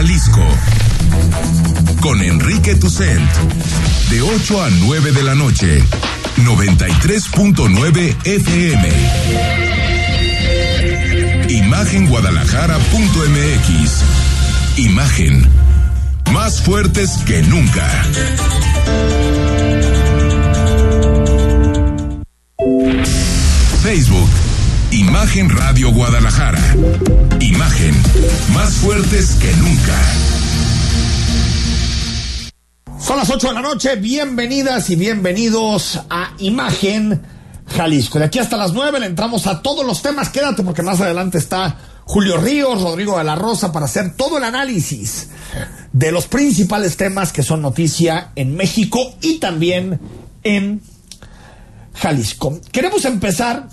Jalisco. Con Enrique Toussaint. De 8 a 9 de la noche. 93.9 FM. Imagenguadalajara.mx. Imagen. Más fuertes que nunca. Facebook, Imagen Radio Guadalajara. Imagen, más fuertes que nunca. Son las 8 de la noche, bienvenidas y bienvenidos a Imagen Jalisco. De aquí hasta las 9 le entramos a todos los temas, quédate porque más adelante está Julio Ríos, Rodrigo de la Rosa para hacer todo el análisis de los principales temas que son noticia en México y también en Jalisco. Queremos empezar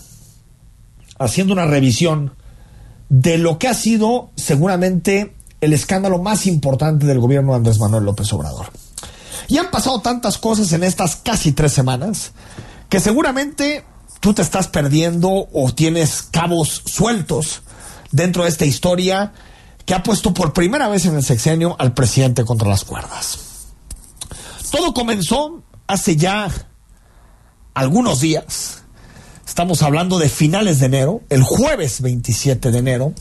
haciendo una revisión de lo que ha sido seguramente el escándalo más importante del gobierno de Andrés Manuel López Obrador. Y han pasado tantas cosas en estas casi 3 semanas que seguramente tú te estás perdiendo o tienes cabos sueltos dentro de esta historia que ha puesto por primera vez en el sexenio al presidente contra las cuerdas. Todo comenzó hace ya algunos días, estamos hablando de finales de enero, el jueves 27 de enero,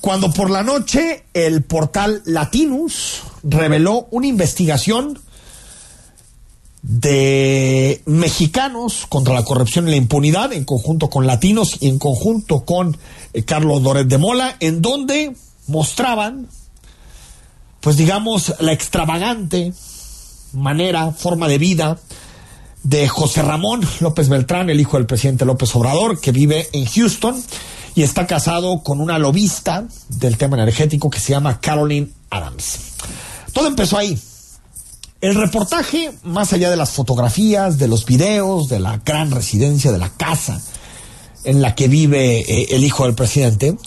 cuando por la noche el portal Latinus reveló una investigación de mexicanos contra la corrupción y la impunidad, en conjunto con Latinos y en conjunto con Carlos Loret de Mola, en donde mostraban, pues digamos, la extravagante manera, forma de vida de José Ramón López Beltrán, el hijo del presidente López Obrador, que vive en Houston y está casado con una lobista del tema energético que se llama Carolyn Adams. Todo empezó ahí. El reportaje, más allá de las fotografías, de los videos, de la gran residencia, de la casa en la que vive el hijo del presidente,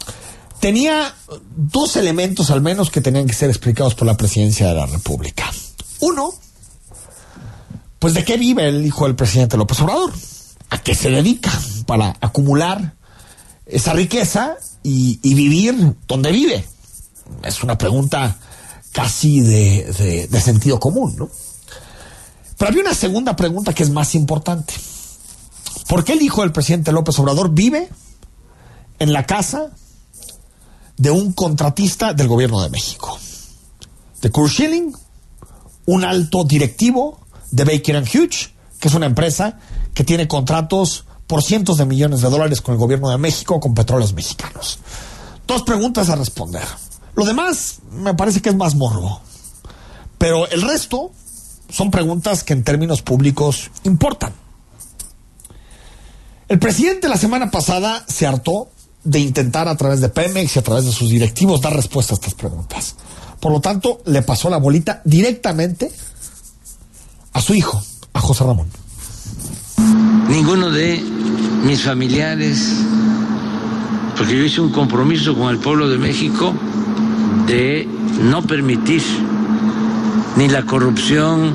tenía 2 elementos al menos que tenían que ser explicados por la presidencia de la República. Uno, pues de qué vive el hijo del presidente López Obrador, a qué se dedica para acumular esa riqueza y vivir donde vive. Es una pregunta casi de sentido común, ¿no? Pero había una segunda pregunta que es más importante. ¿Por qué el hijo del presidente López Obrador vive en la casa de un contratista del gobierno de México? De Kurt Schilling, un alto directivo de Baker Hughes, que es una empresa que tiene contratos por cientos de millones de dólares con el gobierno de México, con Petróleos Mexicanos. 2 preguntas a responder. Lo demás me parece que es más morbo. Pero el resto son preguntas que en términos públicos importan. El presidente la semana pasada se hartó de intentar a través de Pemex y a través de sus directivos dar respuesta a estas preguntas. Por lo tanto, le pasó la bolita directamente a su hijo, a José Ramón. Ninguno de mis familiares, porque yo hice un compromiso con el pueblo de México de no permitir ni la corrupción,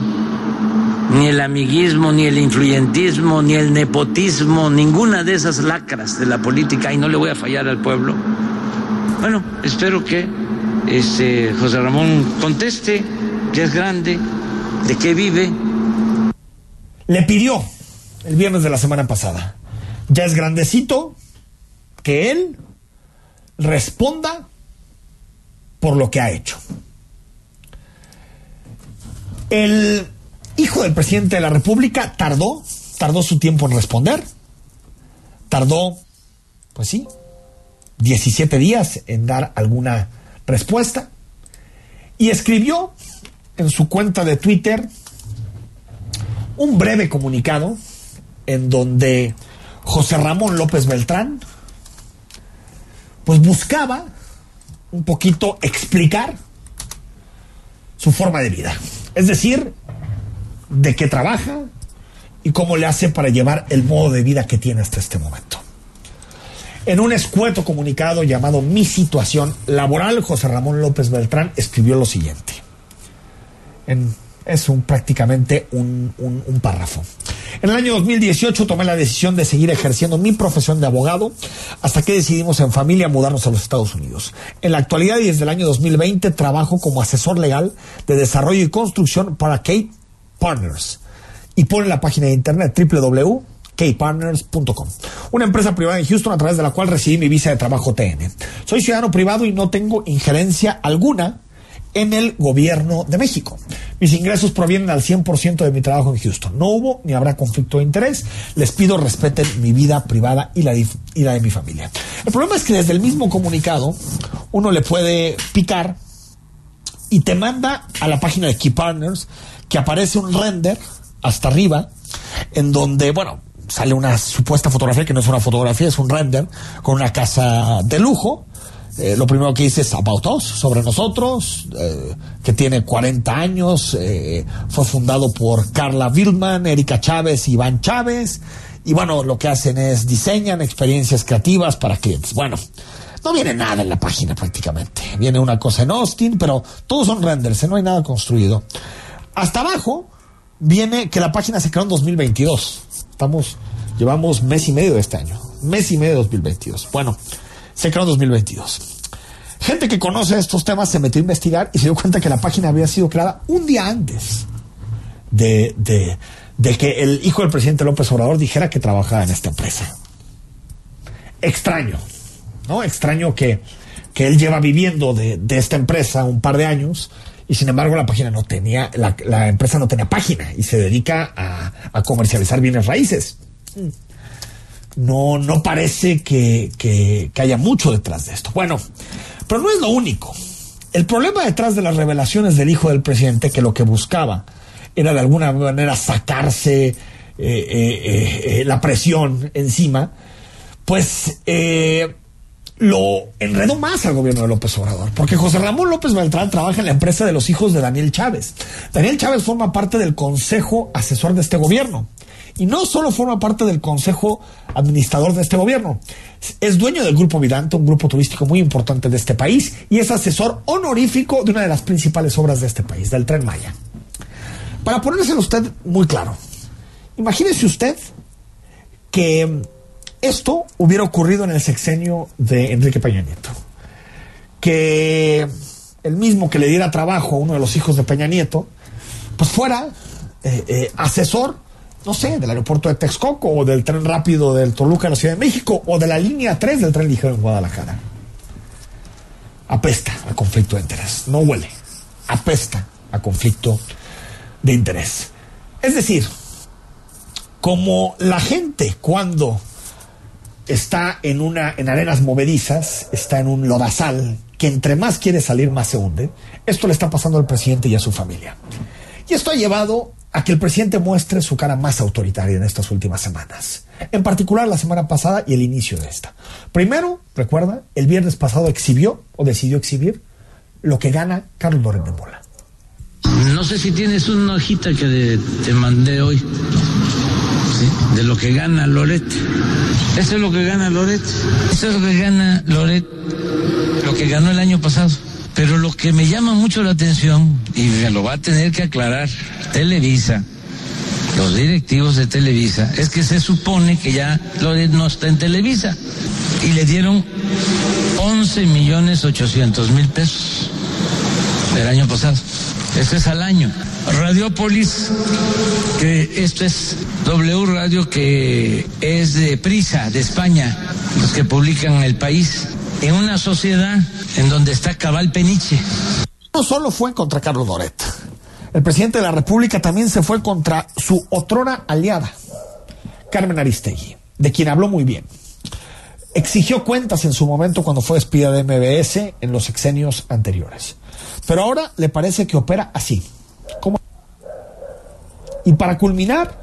ni el amiguismo, ni el influyentismo, ni el nepotismo, ninguna de esas lacras de la política, y no le voy a fallar al pueblo. Bueno, espero que José Ramón conteste, que es grande, de qué vive. Le pidió el viernes de la semana pasada, ya es grandecito, que él responda por lo que ha hecho. El hijo del presidente de la República tardó su tiempo en responder. Tardó, pues sí, 17 días en dar alguna respuesta. Y escribió en su cuenta de Twitter un breve comunicado en donde José Ramón López Beltrán pues buscaba un poquito explicar su forma de vida, es decir, de qué trabaja y cómo le hace para llevar el modo de vida que tiene hasta este momento. En un escueto comunicado llamado Mi Situación Laboral, José Ramón López Beltrán escribió lo siguiente. Es prácticamente un párrafo. En el año 2018 tomé la decisión de seguir ejerciendo mi profesión de abogado hasta que decidimos en familia mudarnos a los Estados Unidos. En la actualidad y desde el año 2020 trabajo como asesor legal de desarrollo y construcción para K Partners. Y pone la página de internet www.kpartners.com, una empresa privada en Houston a través de la cual recibí mi visa de trabajo TN. Soy ciudadano privado y no tengo injerencia alguna en el gobierno de México. Mis ingresos provienen al 100% de mi trabajo en Houston. No hubo ni habrá conflicto de interés. Les pido respeten mi vida privada y la de mi familia. El problema es que desde el mismo comunicado uno le puede picar y te manda a la página de Key Partners, que aparece un render hasta arriba en donde, bueno, sale una supuesta fotografía que no es una fotografía, es un render con una casa de lujo. Lo primero que dice es About Us, sobre nosotros, que tiene 40 años, fue fundado por Carla Wildman, Erika Chávez y Iván Chávez, y bueno, lo que hacen es diseñan experiencias creativas para clientes. Bueno, no viene nada en la página prácticamente, viene una cosa en Austin, pero todos son renders, no hay nada construido. Hasta abajo viene que la página se creó en 2022, llevamos mes y medio de este año, mes y medio de 2022, bueno, se creó en 2022. Gente que conoce estos temas se metió a investigar y se dio cuenta que la página había sido creada un día antes de que el hijo del presidente López Obrador dijera que trabajaba en esta empresa. Extraño, ¿no? Extraño que él lleva viviendo de esta empresa un par de años y sin embargo la página no tenía, la empresa no tenía página y se dedica a comercializar bienes raíces. No parece que haya mucho detrás de esto. Bueno, pero no es lo único. El problema detrás de las revelaciones del hijo del presidente, que lo que buscaba era de alguna manera sacarse la presión encima, pues lo enredó más al gobierno de López Obrador, porque José Ramón López Beltrán trabaja en la empresa de los hijos de Daniel Chávez. Daniel Chávez forma parte del consejo asesor de este gobierno. Y no solo forma parte del consejo administrador de este gobierno, es dueño del grupo Vidanta, un grupo turístico muy importante de este país, y es asesor honorífico de una de las principales obras de este país, del Tren Maya. Para ponérselo usted muy claro, imagínese usted que esto hubiera ocurrido en el sexenio de Enrique Peña Nieto, que el mismo que le diera trabajo a uno de los hijos de Peña Nieto, pues fuera asesor, no sé, del aeropuerto de Texcoco o del tren rápido del Toluca a la Ciudad de México o de la línea 3 del tren ligero en Guadalajara. Apesta a conflicto de interés. No huele. Apesta a conflicto de interés. Es decir, como la gente cuando está en arenas movedizas, está en un lodazal que entre más quiere salir más se hunde, esto le está pasando al presidente y a su familia. Y esto ha llevado a que el presidente muestre su cara más autoritaria en estas últimas semanas. En particular la semana pasada y el inicio de esta. Primero, recuerda, el viernes pasado decidió exhibir lo que gana Carlos Loret de Mola. No sé si tienes una hojita que te mandé hoy, ¿sí? De lo que gana Loret. Eso es lo que gana Loret. Eso es lo que gana Loret, lo que ganó el año pasado. Pero lo que me llama mucho la atención, y me lo va a tener que aclarar Televisa, los directivos de Televisa, es que se supone que ya Loret no está en Televisa y le dieron 11,800,000 pesos del año pasado. Eso es al año. Radiópolis, que esto es W Radio, que es de Prisa, de España, los que publican El País, en una sociedad en donde está cabal peniche. No solo fue contra Carlos Loret. El presidente de la República también se fue contra su otrora aliada, Carmen Aristegui, de quien habló muy bien. Exigió cuentas en su momento cuando fue despedida de MBS en los sexenios anteriores. Pero ahora le parece que opera así. ¿Cómo? Y para culminar,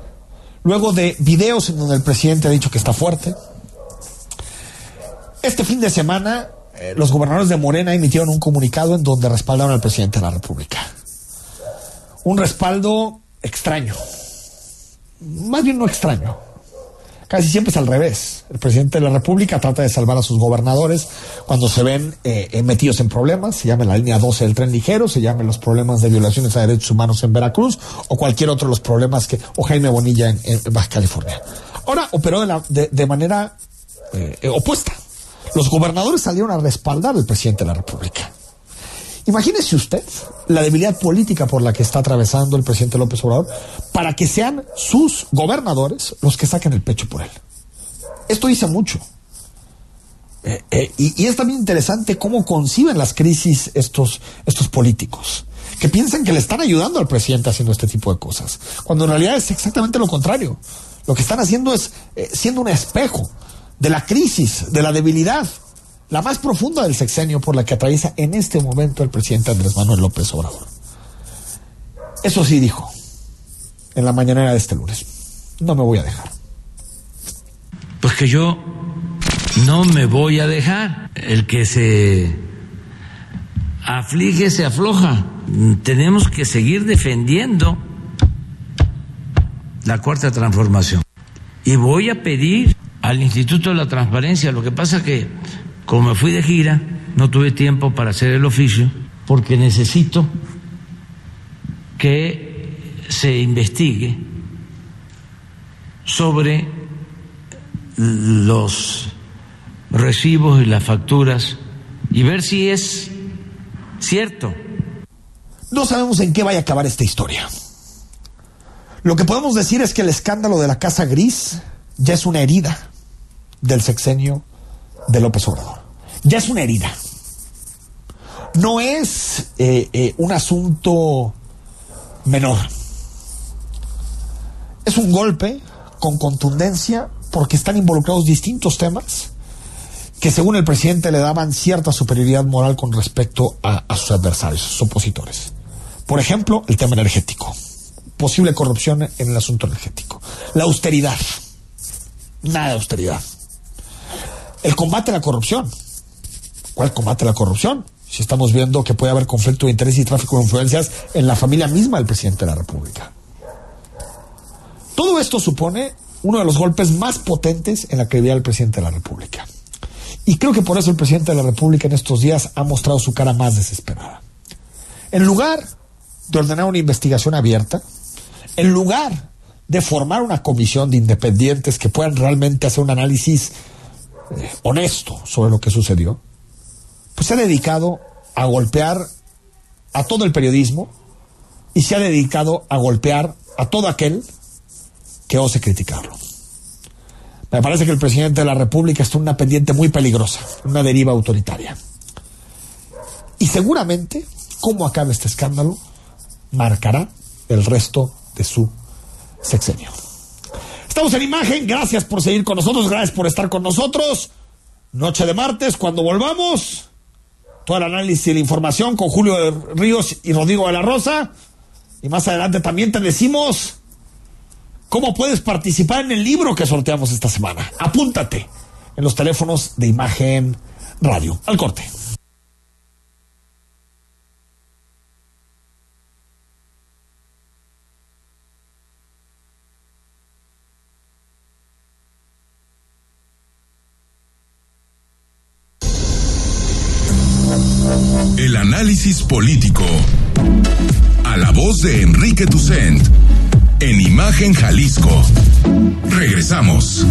luego de videos en donde el presidente ha dicho que está fuerte, este fin de semana los gobernadores de Morena emitieron un comunicado en donde respaldaron al presidente de la República. Un respaldo extraño. Más bien no extraño. Casi siempre es al revés. El presidente de la República trata de salvar a sus gobernadores cuando se ven metidos en problemas, se llame la línea 12 del tren ligero, se llamen los problemas de violaciones a derechos humanos en Veracruz o cualquier otro de los problemas que, o Jaime Bonilla en Baja California. Ahora operó de manera opuesta. Los gobernadores salieron a respaldar al presidente de la República. Imagínese usted la debilidad política por la que está atravesando el presidente López Obrador para que sean sus gobernadores los que saquen el pecho por él. Esto dice mucho. Y es también interesante cómo conciben las crisis estos políticos, que piensan que le están ayudando al presidente haciendo este tipo de cosas, cuando en realidad es exactamente lo contrario. Lo que están haciendo es siendo un espejo de la crisis, de la debilidad, la más profunda del sexenio por la que atraviesa en este momento el presidente Andrés Manuel López Obrador. Eso sí dijo en la mañanera de este lunes: no me voy a dejar. Pues que yo no me voy a dejar. El que se aflige se afloja. Tenemos que seguir defendiendo la cuarta transformación. Y voy a pedir al Instituto de la Transparencia. Lo que pasa es que, como me fui de gira, no tuve tiempo para hacer el oficio, porque necesito que se investigue sobre los recibos y las facturas y ver si es cierto. No sabemos en qué vaya a acabar esta historia. Lo que podemos decir es que el escándalo de la Casa Gris ya es una herida del sexenio de López Obrador. Ya es una herida. No es un asunto menor. Es un golpe con contundencia porque están involucrados distintos temas que, según el presidente, le daban cierta superioridad moral con respecto a sus adversarios, sus opositores. Por ejemplo, el tema energético. Posible corrupción en el asunto energético. La austeridad. Nada de austeridad. El combate a la corrupción. ¿Cuál combate a la corrupción? Si estamos viendo que puede haber conflicto de interés y tráfico de influencias en la familia misma del presidente de la República. Todo esto supone uno de los golpes más potentes en la credibilidad del presidente de la República. Y creo que por eso el presidente de la República en estos días ha mostrado su cara más desesperada. En lugar de ordenar una investigación abierta, en lugar de formar una comisión de independientes que puedan realmente hacer un análisis honesto sobre lo que sucedió, pues se ha dedicado a golpear a todo el periodismo y se ha dedicado a golpear a todo aquel que ose criticarlo. Me parece que el presidente de la República está en una pendiente muy peligrosa, una deriva autoritaria. Y seguramente, cómo acabe este escándalo marcará el resto de su sexenio. Estamos en Imagen, gracias por seguir con nosotros, gracias por estar con nosotros. Noche de martes, cuando volvamos, todo el análisis y la información con Julio Ríos y Rodrigo de la Rosa. Y más adelante también te decimos cómo puedes participar en el libro que sorteamos esta semana. Apúntate en los teléfonos de Imagen Radio. Al corte. El análisis político. A la voz de Enrique Toussaint. En Imagen Jalisco. Regresamos.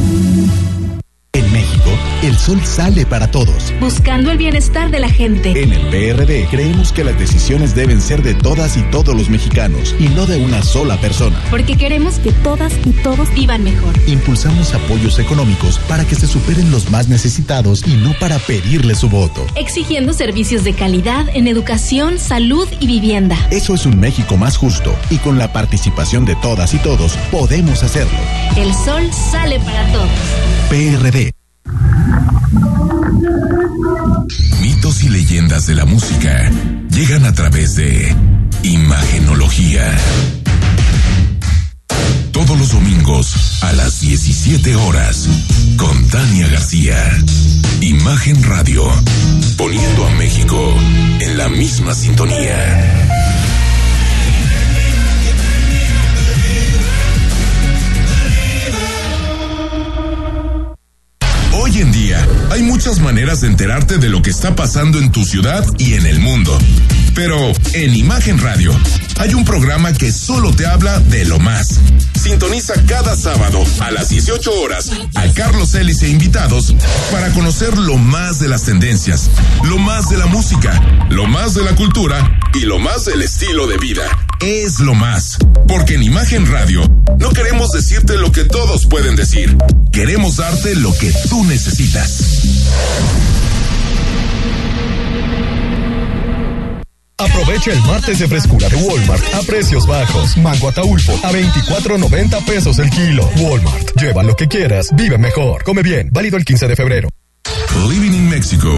En México, el sol sale para todos. Buscando el bienestar de la gente. En el PRD creemos que las decisiones deben ser de todas y todos los mexicanos y no de una sola persona. Porque queremos que todas y todos vivan mejor. Impulsamos apoyos económicos para que se superen los más necesitados y no para pedirle su voto. Exigiendo servicios de calidad en educación, salud y vivienda. Eso es un México más justo y con la participación de todas y todos podemos hacerlo. El sol sale para todos. PRD. Mitos y leyendas de la música llegan a través de Imagenología. Todos los domingos a las 17 horas con Tania García. Imagen Radio, poniendo a México en la misma sintonía. muchas maneras de enterarte de lo que está pasando en tu ciudad y en el mundo. Pero en Imagen Radio hay un programa que solo te habla de lo más. Sintoniza cada sábado a las 18 horas a Carlos Ellis e invitados para conocer lo más de las tendencias, lo más de la música, lo más de la cultura y lo más del estilo de vida. Es lo más, porque en Imagen Radio no queremos decirte lo que todos pueden decir, queremos darte lo que tú necesitas. Aprovecha el martes de frescura de Walmart a precios bajos. Mango Ataulfo a $24.90 el kilo. Walmart, lleva lo que quieras, vive mejor. Come bien, válido el 15 de febrero. Living in Mexico,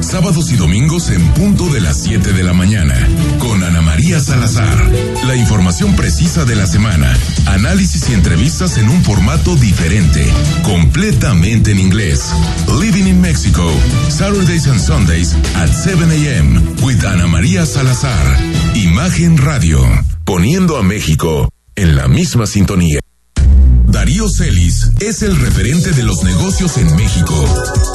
sábados y domingos en punto de las 7 de la mañana, con Ana María Salazar. La información precisa de la semana, análisis y entrevistas en un formato diferente, completamente en inglés. Living in Mexico, Saturdays and Sundays at 7 a.m. with Ana María Salazar. Imagen Radio, poniendo a México en la misma sintonía. Darío Celis es el referente de los negocios en México.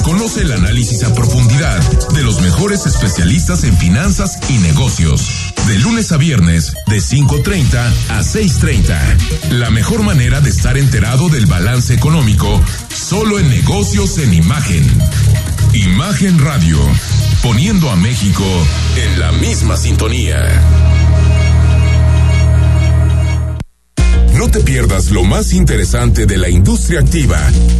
Conoce el análisis a profundidad de los mejores especialistas en finanzas y negocios. De lunes a viernes, de 5:30 a 6:30. La mejor manera de estar enterado del balance económico, solo en Negocios en Imagen. Imagen Radio, poniendo a México en la misma sintonía. No te pierdas lo más interesante de la industria activa,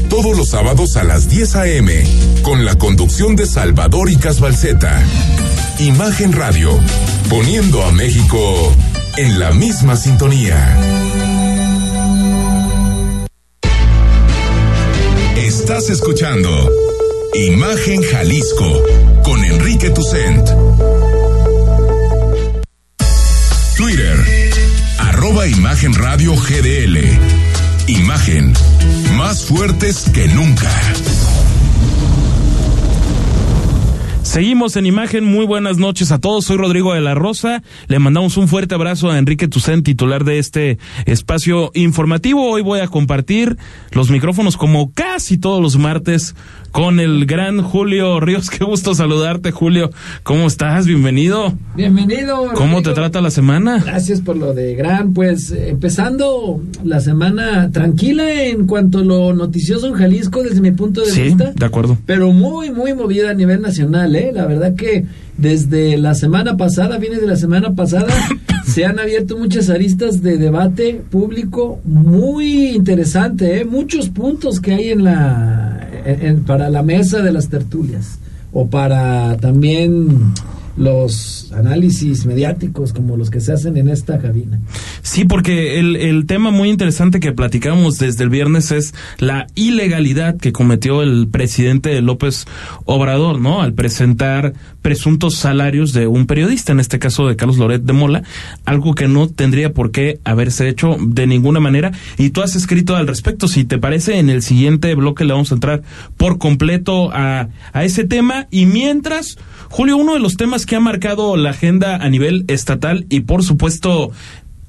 todos los sábados a las 10 a.m., con la conducción de Salvador y Casbalceta. Imagen Radio, poniendo a México en la misma sintonía. Estás escuchando Imagen Jalisco, con Enrique Toussaint. Twitter. Imagen Radio GDL. Imagen, más fuertes que nunca. Seguimos en Imagen, muy buenas noches a todos, soy Rodrigo de la Rosa, le mandamos un fuerte abrazo a Enrique Toussaint, titular de este espacio informativo. Hoy voy a compartir los micrófonos como casi todos los martes con el gran Julio Ríos. Qué gusto saludarte, Julio, ¿cómo estás? Bienvenido. Bienvenido, Rodrigo. ¿Cómo te trata la semana? Gracias por lo de gran, pues empezando la semana tranquila en cuanto a lo noticioso en Jalisco desde mi punto de vista. Sí, de acuerdo. Pero muy, muy movida a nivel nacional. La verdad que desde la semana pasada, fines de la semana pasada, se han abierto muchas aristas de debate público muy interesante, muchos puntos que hay en para la mesa de las tertulias o para también los análisis mediáticos como los que se hacen en esta cabina. Sí, porque el tema muy interesante que platicamos desde el viernes es la ilegalidad que cometió el presidente López Obrador, ¿no? Al presentar presuntos salarios de un periodista, en este caso de Carlos Loret de Mola, algo que no tendría por qué haberse hecho de ninguna manera, y tú has escrito al respecto. Si te parece, en el siguiente bloque le vamos a entrar por completo a ese tema, y mientras, Julio, uno de los temas que ha marcado la agenda a nivel estatal y por supuesto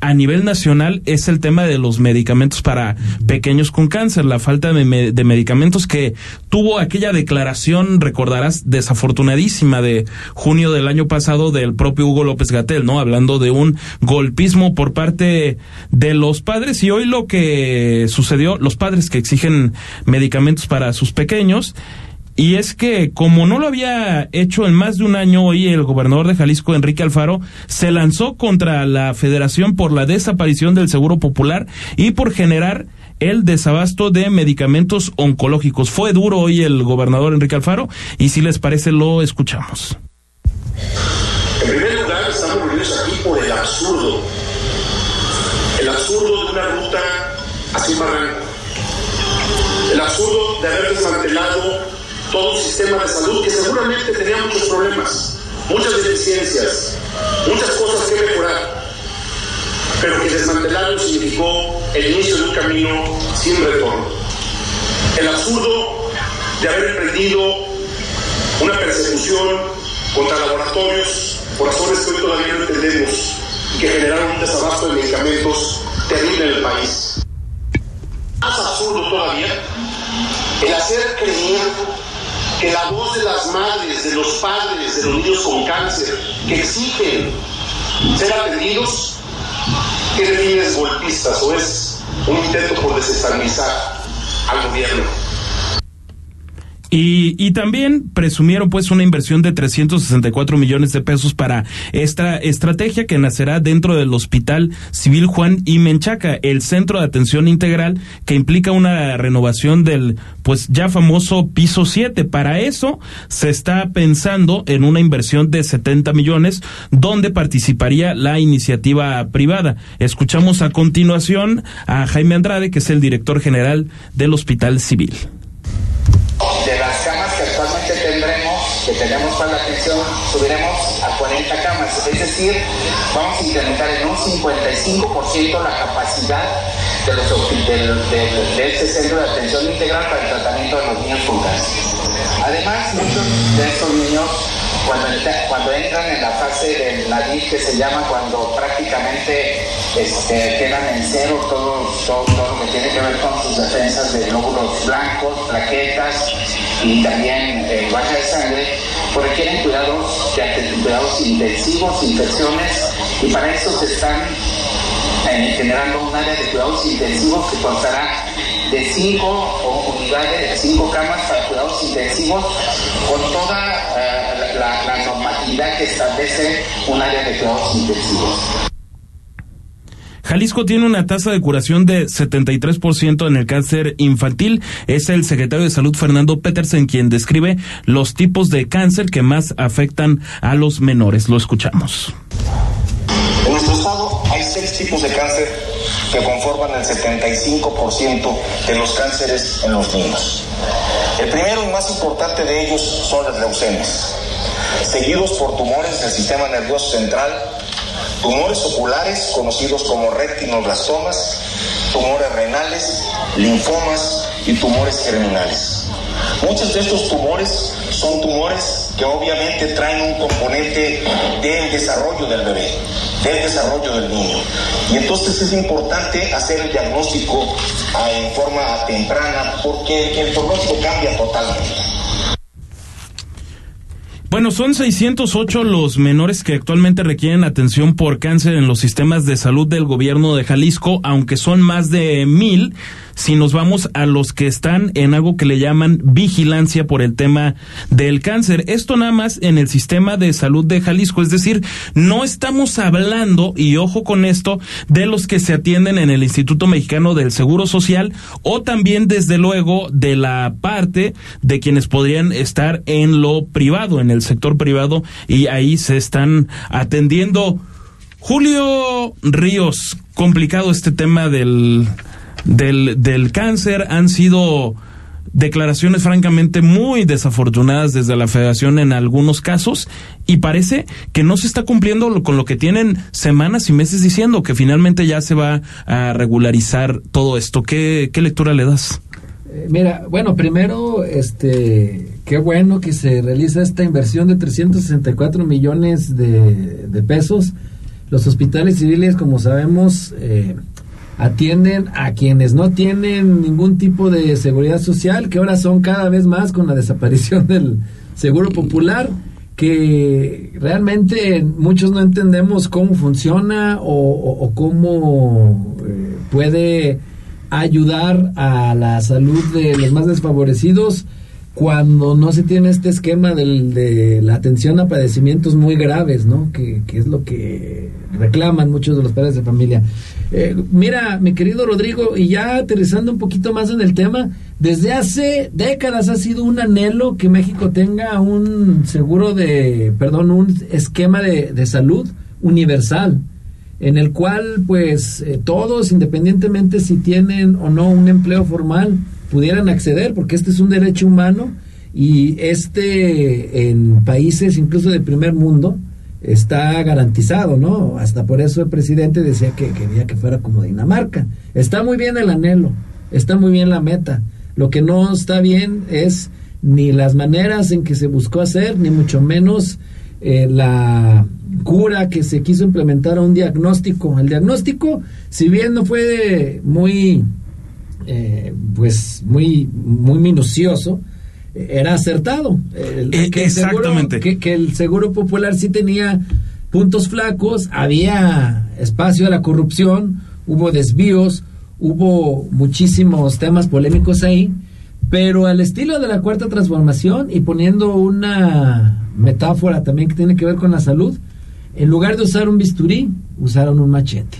a nivel nacional es el tema de los medicamentos para pequeños con cáncer, la falta de medicamentos que tuvo aquella declaración, recordarás, desafortunadísima de junio del año pasado del propio Hugo López-Gatell, ¿no? Hablando de un golpismo por parte de los padres, y hoy lo que sucedió, los padres que exigen medicamentos para sus pequeños. Y es que, como no lo había hecho en más de un año, hoy el gobernador de Jalisco, Enrique Alfaro, se lanzó contra la Federación por la desaparición del Seguro Popular y por generar el desabasto de medicamentos oncológicos. Fue duro hoy el gobernador Enrique Alfaro, y si les parece lo escuchamos. En primer lugar, estamos reunidos aquí por el absurdo de una ruta hacia un barranco, el absurdo de haber desmantelado todo un sistema de salud que seguramente tenía muchos problemas, muchas deficiencias, muchas cosas que mejorar, pero que desmantelarlo significó el inicio de un camino sin retorno. El absurdo de haber emprendido una persecución contra laboratorios por razones que hoy todavía no entendemos y que generaron un desabasto de medicamentos terrible en el país. Más absurdo todavía, el hacer creer que la voz de las madres, de los padres, de los niños con cáncer, que exigen ser atendidos, tiene fines golpistas o es un intento por desestabilizar al gobierno. Y también presumieron pues una inversión de 364 millones de pesos para esta estrategia que nacerá dentro del Hospital Civil Juan I. Menchaca, el centro de atención integral que implica una renovación del pues ya famoso piso 7. Para eso se está pensando en una inversión de 70 millones donde participaría la iniciativa privada. Escuchamos a continuación a Jaime Andrade, que es el director general del Hospital Civil. De las camas que actualmente tenemos para la atención, subiremos a 40 camas, es decir, vamos a incrementar en un 55% la capacidad de este centro de atención integral para el tratamiento de los niños con cáncer. Además, muchos de estos niños, cuando entran en la fase de la DIF, que se llama cuando prácticamente quedan en cero todo lo que tiene que ver con sus defensas de glóbulos blancos, plaquetas y también baja de sangre, requieren cuidados intensivos, infecciones, y para eso se están generando un área de cuidados intensivos que constará de 5 camas para cuidados intensivos, con toda la normatividad que establece un área de cuidados intensivos. Jalisco tiene una tasa de curación de 73% en el cáncer infantil. Es el secretario de Salud, Fernando Petersen, quien describe los tipos de cáncer que más afectan a los menores. Lo escuchamos. En nuestro estado hay 6 tipos de cáncer que conforman el 75% de los cánceres en los niños. El primero y más importante de ellos son las leucemias, seguidos por tumores del sistema nervioso central, tumores oculares, conocidos como retinoblastomas, tumores renales, linfomas y tumores germinales. Muchos de estos tumores son tumores que obviamente traen un componente del desarrollo del bebé, del desarrollo del niño. Y entonces es importante hacer el diagnóstico en forma temprana, porque el pronóstico cambia totalmente. Bueno, son 608 los menores que actualmente requieren atención por cáncer en los sistemas de salud del gobierno de Jalisco, aunque son más de 1,000 si nos vamos a los que están en algo que le llaman vigilancia por el tema del cáncer. Esto nada más en el sistema de salud de Jalisco, es decir, no estamos hablando, y ojo con esto, de los que se atienden en el Instituto Mexicano del Seguro Social o también, desde luego, de la parte de quienes podrían estar en lo privado, en el sector privado, y ahí se están atendiendo. Julio Ríos, complicado este tema del cáncer. Han sido declaraciones francamente muy desafortunadas desde la Federación en algunos casos, y parece que no se está cumpliendo con lo que tienen semanas y meses diciendo, que finalmente ya se va a regularizar todo esto. ¿Qué lectura le das? Mira, bueno, primero, qué bueno que se realiza esta inversión de 364 millones de pesos. Los hospitales civiles, como sabemos, atienden a quienes no tienen ningún tipo de seguridad social, que ahora son cada vez más con la desaparición del Seguro Popular, que realmente muchos no entendemos cómo funciona o cómo puede ayudar a la salud de los más desfavorecidos cuando no se tiene este esquema de la atención a padecimientos muy graves, ¿no? Que es lo que reclaman muchos de los padres de familia. Mira, mi querido Rodrigo, y ya aterrizando un poquito más en el tema, desde hace décadas ha sido un anhelo que México tenga un esquema de salud universal, en el cual pues todos, independientemente si tienen o no un empleo formal, pudieran acceder, porque este es un derecho humano, y en países incluso de primer mundo está garantizado, ¿no? Hasta por eso el presidente decía que quería que fuera como Dinamarca. Está muy bien el anhelo, está muy bien la meta. Lo que no está bien es ni las maneras en que se buscó hacer, ni mucho menos la cura que se quiso implementar a un diagnóstico. El diagnóstico, si bien no fue muy muy minucioso, era acertado. Exactamente. Que el Seguro Popular sí tenía puntos flacos, había espacio a la corrupción, hubo desvíos, hubo muchísimos temas polémicos ahí, pero al estilo de la Cuarta Transformación, y poniendo una metáfora también que tiene que ver con la salud, en lugar de usar un bisturí, usaron un machete.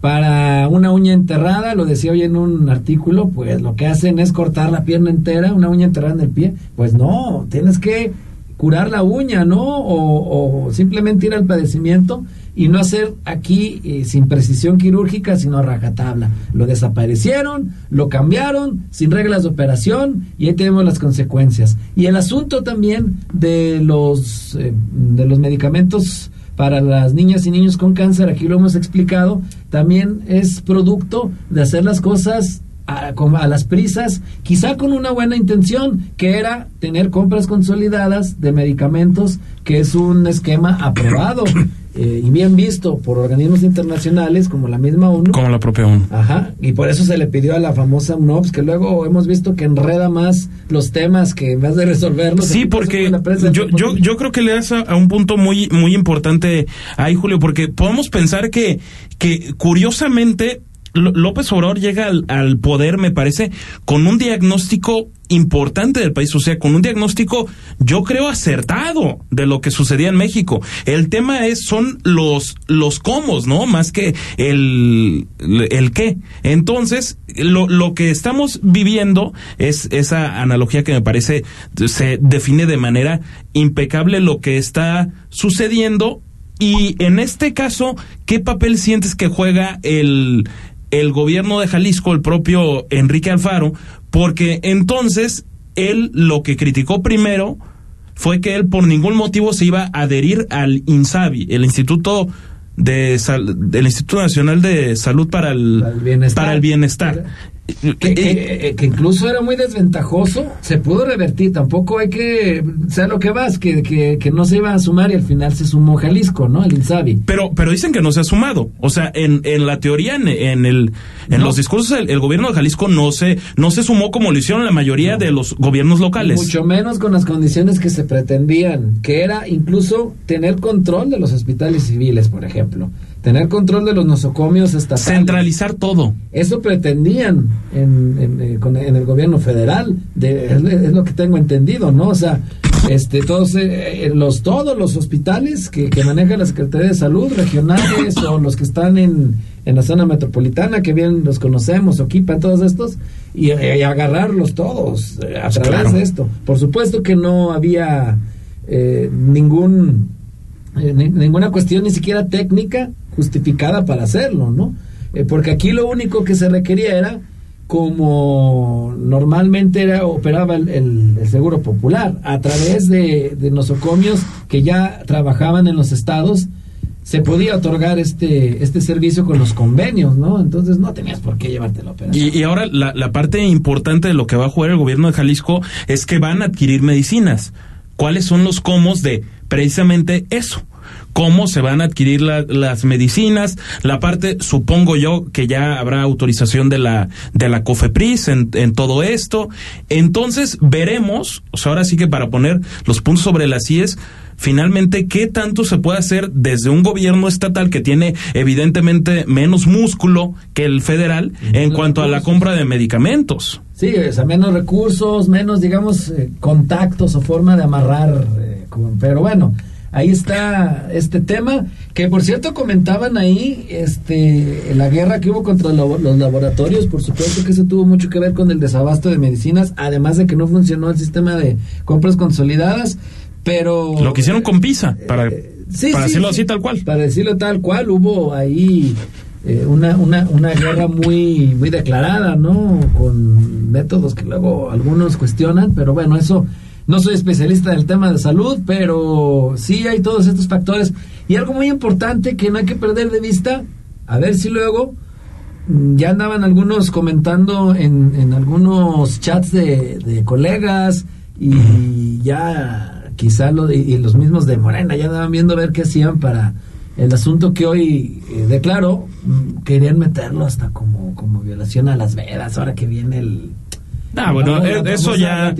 Para una uña enterrada, lo decía hoy en un artículo, pues lo que hacen es cortar la pierna entera, una uña enterrada en el pie. Pues no, tienes que curar la uña, ¿no? O simplemente ir al padecimiento y no hacer aquí sin precisión quirúrgica, sino a rajatabla. Lo desaparecieron, lo cambiaron, sin reglas de operación, y ahí tenemos las consecuencias. Y el asunto también de los medicamentos para las niñas y niños con cáncer, aquí lo hemos explicado, también es producto de hacer las cosas a las prisas, quizá con una buena intención, que era tener compras consolidadas de medicamentos, que es un esquema aprobado y bien visto por organismos internacionales como la misma ONU. Como la propia ONU. Ajá, y por eso se le pidió a la famosa UNOPS, que luego hemos visto que enreda más los temas que en vez de resolverlos. Sí, porque yo creo que le das a un punto muy, muy importante ahí, Julio, porque podemos pensar que curiosamente López Obrador llega al poder, me parece, con un diagnóstico importante del país, o sea, con un diagnóstico, yo creo, acertado de lo que sucedía en México. El tema son los cómo, ¿no? Más que el qué. Entonces, lo que estamos viviendo es esa analogía que me parece se define de manera impecable lo que está sucediendo. Y en este caso, ¿qué papel sientes que juega el gobierno de Jalisco, el propio Enrique Alfaro? Porque entonces él lo que criticó primero fue que él por ningún motivo se iba a adherir al INSABI, el Instituto del Instituto Nacional de Salud para el Bienestar. Que incluso era muy desventajoso, se pudo revertir, tampoco hay que, sea lo que vas, que no se iba a sumar, y al final se sumó Jalisco, ¿no? El INSABI. Pero dicen que no se ha sumado, o sea, en la teoría, en los discursos, el gobierno de Jalisco no se sumó como lo hicieron la mayoría de los gobiernos locales. Mucho menos con las condiciones que se pretendían, que era incluso tener control de los hospitales civiles, por ejemplo. Tener control de los nosocomios estatales. Centralizar todo. Eso pretendían en el gobierno federal, es lo que tengo entendido, ¿no? O sea, todos los hospitales que maneja la Secretaría de Salud, regionales, o los que están en la zona metropolitana, que bien los conocemos, Oquipa, todos estos, y agarrarlos todos a través de esto. Por supuesto que no había ninguna cuestión, ni siquiera técnica, justificada para hacerlo, ¿no? Porque aquí lo único que se requería era, como normalmente operaba el Seguro Popular, a través de nosocomios que ya trabajaban en los estados, se podía otorgar este servicio con los convenios, ¿no? Entonces no tenías por qué llevarte la operación. Y ahora la parte importante de lo que va a jugar el gobierno de Jalisco es que van a adquirir medicinas. ¿Cuáles son los cómos de precisamente eso? Cómo se van a adquirir las medicinas, la parte, supongo yo, que ya habrá autorización de la COFEPRIS en todo esto. Entonces veremos, o sea, ahora sí que para poner los puntos sobre las IES, finalmente qué tanto se puede hacer desde un gobierno estatal que tiene evidentemente menos músculo que el federal en cuanto a la compra de medicamentos. Sí, o sea, menos recursos, menos, digamos, contactos o forma de amarrar, pero bueno. Ahí está este tema, que por cierto comentaban ahí la guerra que hubo contra los laboratorios, por supuesto que eso tuvo mucho que ver con el desabasto de medicinas, además de que no funcionó el sistema de compras consolidadas, pero lo que hicieron con PISA, para decirlo tal cual, hubo ahí una guerra muy, muy declarada, ¿no? Con métodos que luego algunos cuestionan, pero bueno, eso. No soy especialista del tema de salud, pero sí hay todos estos factores. Y algo muy importante que no hay que perder de vista, a ver si luego, ya andaban algunos comentando en algunos chats de colegas, y ya quizá los mismos de Morena ya andaban viendo a ver qué hacían para el asunto que hoy declaró, querían meterlo hasta como violación a las vedas, ahora que viene el Ah, bueno, eso ya...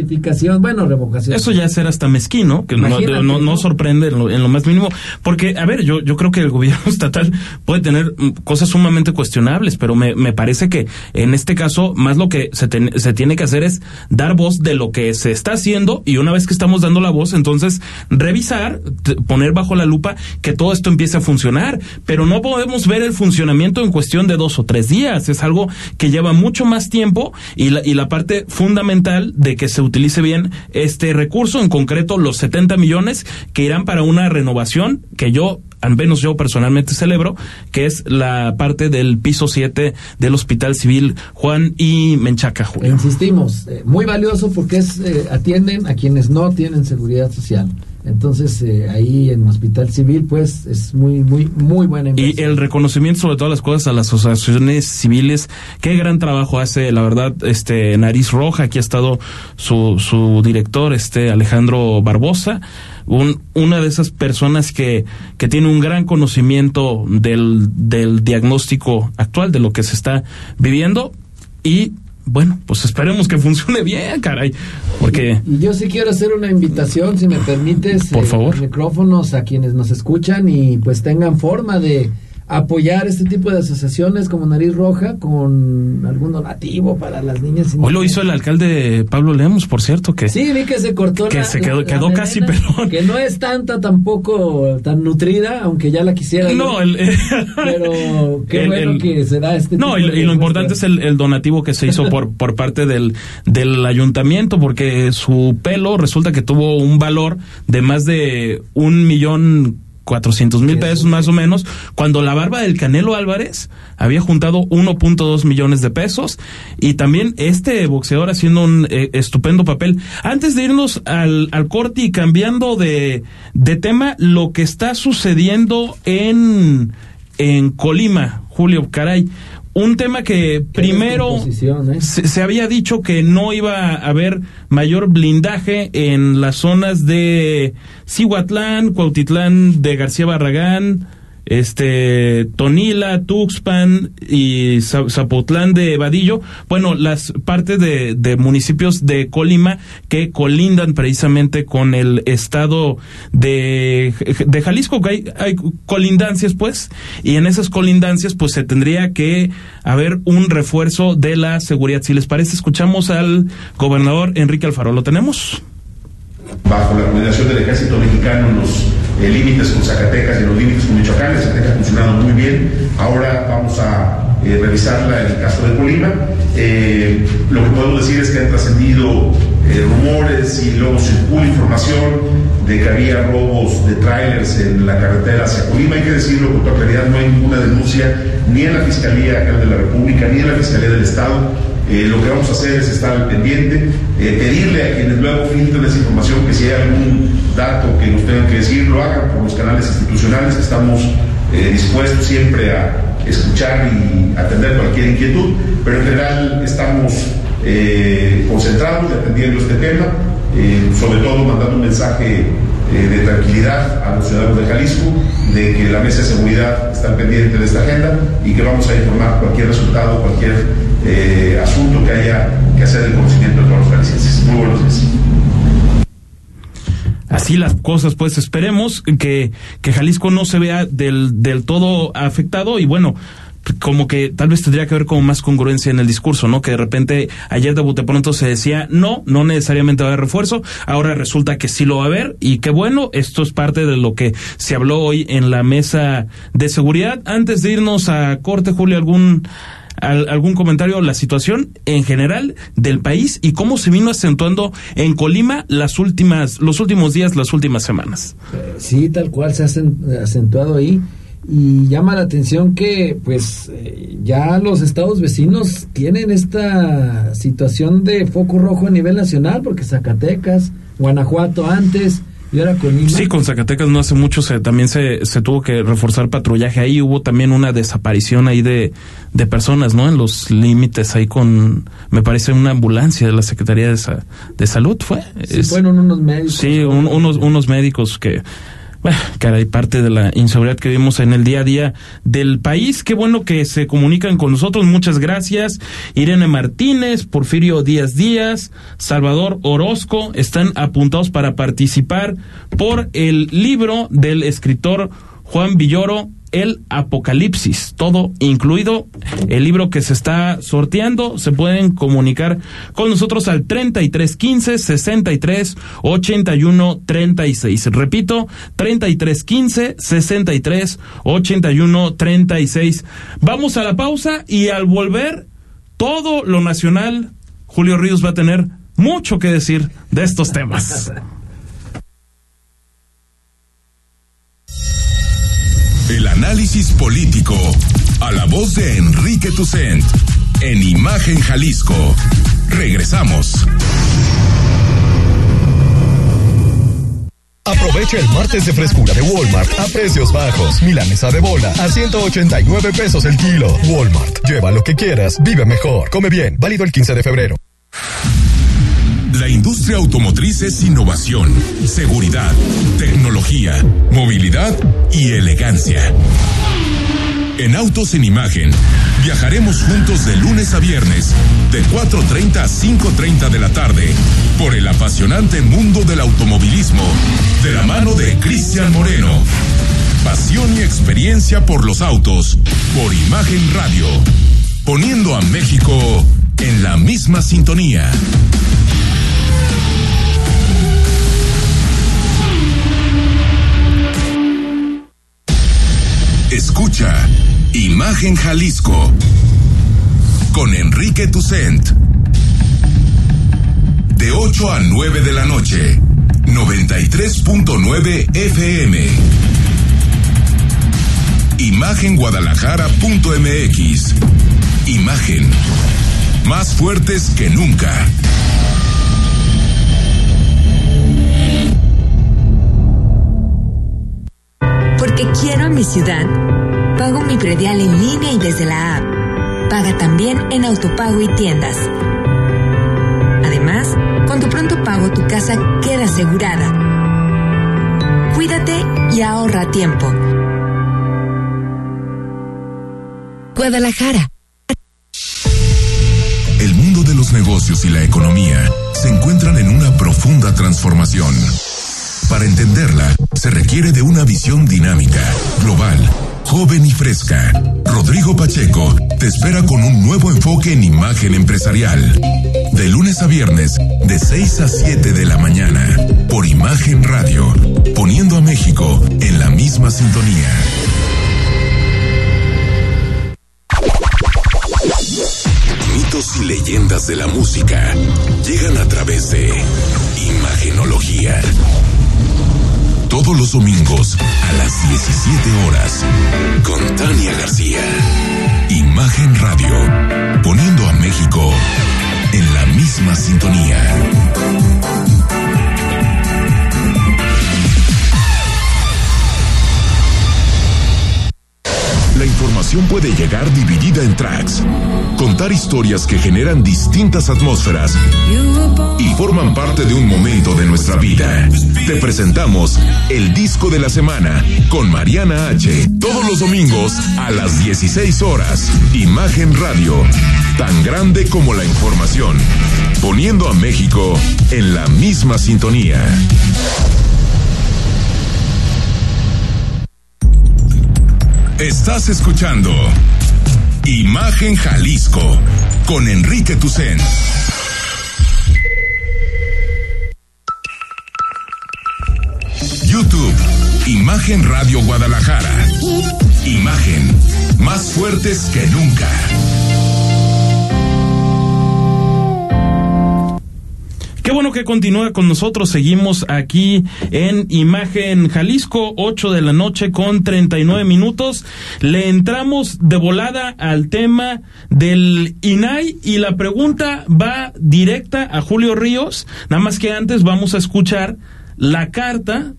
Bueno, revocación. Eso ya es ser hasta mezquino, que no sorprende en lo más mínimo, porque, a ver, yo creo que el gobierno estatal puede tener cosas sumamente cuestionables, pero me parece que en este caso, más lo que se tiene que hacer es dar voz de lo que se está haciendo, y una vez que estamos dando la voz, entonces revisar, poner bajo la lupa que todo esto empiece a funcionar, pero no podemos ver el funcionamiento en cuestión de 2 o 3 días, es algo que lleva mucho más tiempo, y la parte fundamental de que se utilice bien este recurso, en concreto los 70 millones que irán para una renovación que al menos yo personalmente celebro, que es la parte del piso 7 del Hospital Civil Juan I. Menchaca, Julio. Insistimos, muy valioso porque atienden a quienes no tienen seguridad social. Entonces, ahí en Hospital Civil, pues, es muy, muy, muy buena inversión. Y el reconocimiento, sobre todas las cosas, a las asociaciones civiles. Qué gran trabajo hace, la verdad, Nariz Roja. Aquí ha estado su director, Alejandro Barbosa. Una de esas personas que tiene un gran conocimiento del diagnóstico actual, de lo que se está viviendo. Y... bueno, pues esperemos que funcione bien, caray, porque... Y yo sí quiero hacer una invitación, si me permites, por favor, los micrófonos a quienes nos escuchan y pues tengan forma de apoyar este tipo de asociaciones como Nariz Roja con algún donativo para las niñas. Hoy lo hizo el alcalde Pablo Lemos, por cierto, que... Sí, vi que se cortó quedó casi pelón. Que no es tanta tampoco, tan nutrida, aunque ya la quisiera. No, pero qué bueno que se da este tipo de... No, y lo importante es el donativo que se hizo por parte del ayuntamiento, porque su pelo resulta que tuvo un valor de más de 1,400,000 pesos más o menos, cuando la barba del Canelo Álvarez había juntado 1.2 millones de pesos, y también este boxeador haciendo un estupendo papel. Antes de irnos al corte y cambiando de tema, lo que está sucediendo en Colima, Julio, caray, un tema que primero se había dicho que no iba a haber mayor blindaje en las zonas de Cihuatlán, Cuautitlán de García Barragán, Tonila, Tuxpan y Zapotlán de Vadillo, bueno, las partes de municipios de Colima que colindan precisamente con el estado de Jalisco, que hay colindancias, pues, y en esas colindancias, pues, se tendría que haber un refuerzo de la seguridad. Si les parece, escuchamos al gobernador Enrique Alfaro. ¿Lo tenemos? Bajo la coordinación del Ejército Mexicano, los límites con Zacatecas y los límites con Michoacán, Zacatecas ha funcionado muy bien. Ahora vamos a revisarla en el caso de Colima. Lo que podemos decir es que han trascendido rumores y luego circula información de que había robos de trailers en la carretera hacia Colima. Hay que decirlo con toda claridad, no hay ninguna denuncia ni en la Fiscalía General de la República ni en la Fiscalía del Estado. Lo que vamos a hacer es estar al pendiente, pedirle a quienes luego filtren esa información que si hay algún dato que nos tengan que decir, lo hagan por los canales institucionales, que estamos dispuestos siempre a escuchar y atender cualquier inquietud, pero en general estamos concentrados atendiendo este tema, sobre todo mandando un mensaje de tranquilidad a los ciudadanos de Jalisco, de que la mesa de seguridad está pendiente de esta agenda y que vamos a informar cualquier resultado, cualquier asunto que haya que hacer el conocimiento de todos los franceses. Muy buenos días. Así las cosas, pues esperemos que Jalisco no se vea del todo afectado, y bueno, como que tal vez tendría que haber como más congruencia en el discurso, ¿no? Que de repente ayer de bote pronto se decía no necesariamente va a haber refuerzo, ahora resulta que sí lo va a haber, y qué bueno, esto es parte de lo que se habló hoy en la mesa de seguridad. Antes de irnos a corte, Julio, ¿algún comentario a la situación en general del país y cómo se vino acentuando en Colima los últimos días, las últimas semanas? Sí, tal cual se ha acentuado ahí, y llama la atención que pues ya los estados vecinos tienen esta situación de foco rojo a nivel nacional, porque Zacatecas, Guanajuato antes... Y ahora Colima. Sí, con Zacatecas no hace mucho también se tuvo que reforzar patrullaje. Ahí hubo también una desaparición ahí de personas, ¿no? En los límites ahí con, me parece, una ambulancia de la Secretaría de Salud, ¿fue? Sí, fueron unos médicos. Sí, unos médicos que Caray, parte de la inseguridad que vemos en el día a día del país. Qué bueno que se comunican con nosotros, muchas gracias. Irene Martínez, Porfirio Díaz Díaz, Salvador Orozco están apuntados para participar por el libro del escritor Juan Villoro, El Apocalipsis, todo incluido, el libro que se está sorteando. Se pueden comunicar con nosotros al 3315-638136. Repito, 3315-638136. Vamos a la pausa y al volver, todo lo nacional. Julio Ríos va a tener mucho que decir de estos temas. El análisis político, a la voz de Enrique Toussaint, en Imagen Jalisco. Regresamos. Aprovecha el martes de frescura de Walmart a precios bajos. Milanesa de bola a $189 el kilo. Walmart, lleva lo que quieras, vive mejor. Come bien, válido el 15 de febrero. La industria automotriz es innovación, seguridad, tecnología, movilidad y elegancia. En Autos en Imagen, viajaremos juntos de lunes a viernes, de 4:30 a 5:30 de la tarde, por el apasionante mundo del automovilismo, de la mano de Cristian Moreno. Pasión y experiencia por los autos, por Imagen Radio, poniendo a México en la misma sintonía. Escucha Imagen Jalisco con Enrique Toussaint de 8 a 9 de la noche, 93.9 FM. ImagenGuadalajara.mx. Imagen, más fuertes que nunca. Porque quiero a mi ciudad, pago mi predial en línea y desde la app. Paga también en autopago y tiendas. Además, con tu pronto pago tu casa queda asegurada. Cuídate y ahorra tiempo. Guadalajara. El mundo de los negocios y la economía se encuentran en una profunda transformación. Para entenderla, se requiere de una visión dinámica, global, joven y fresca. Rodrigo Pacheco te espera con un nuevo enfoque en Imagen Empresarial. De lunes a viernes, de 6 a 7 de la mañana, por Imagen Radio, poniendo a México en la misma sintonía. Mitos y leyendas de la música llegan a través de Imagenología. Todos los domingos a las 17 horas con Tania García. Imagen Radio, poniendo a México en la misma sintonía. La información puede llegar dividida en tracks, contar historias que generan distintas atmósferas y forman parte de un momento de nuestra vida. Te presentamos el disco de la semana con Mariana H. Todos los domingos a las 16 horas. Imagen Radio, tan grande como la información, poniendo a México en la misma sintonía. Estás escuchando Imagen Jalisco con Enrique Toussaint. YouTube, Imagen Radio Guadalajara. Imagen, más fuertes que nunca. Qué bueno que continúa con nosotros. Seguimos aquí en Imagen Jalisco, 8 de la noche con 39 minutos. Le entramos de volada al tema del INAI y la pregunta va directa a Julio Ríos. Nada más que antes vamos a escuchar la carta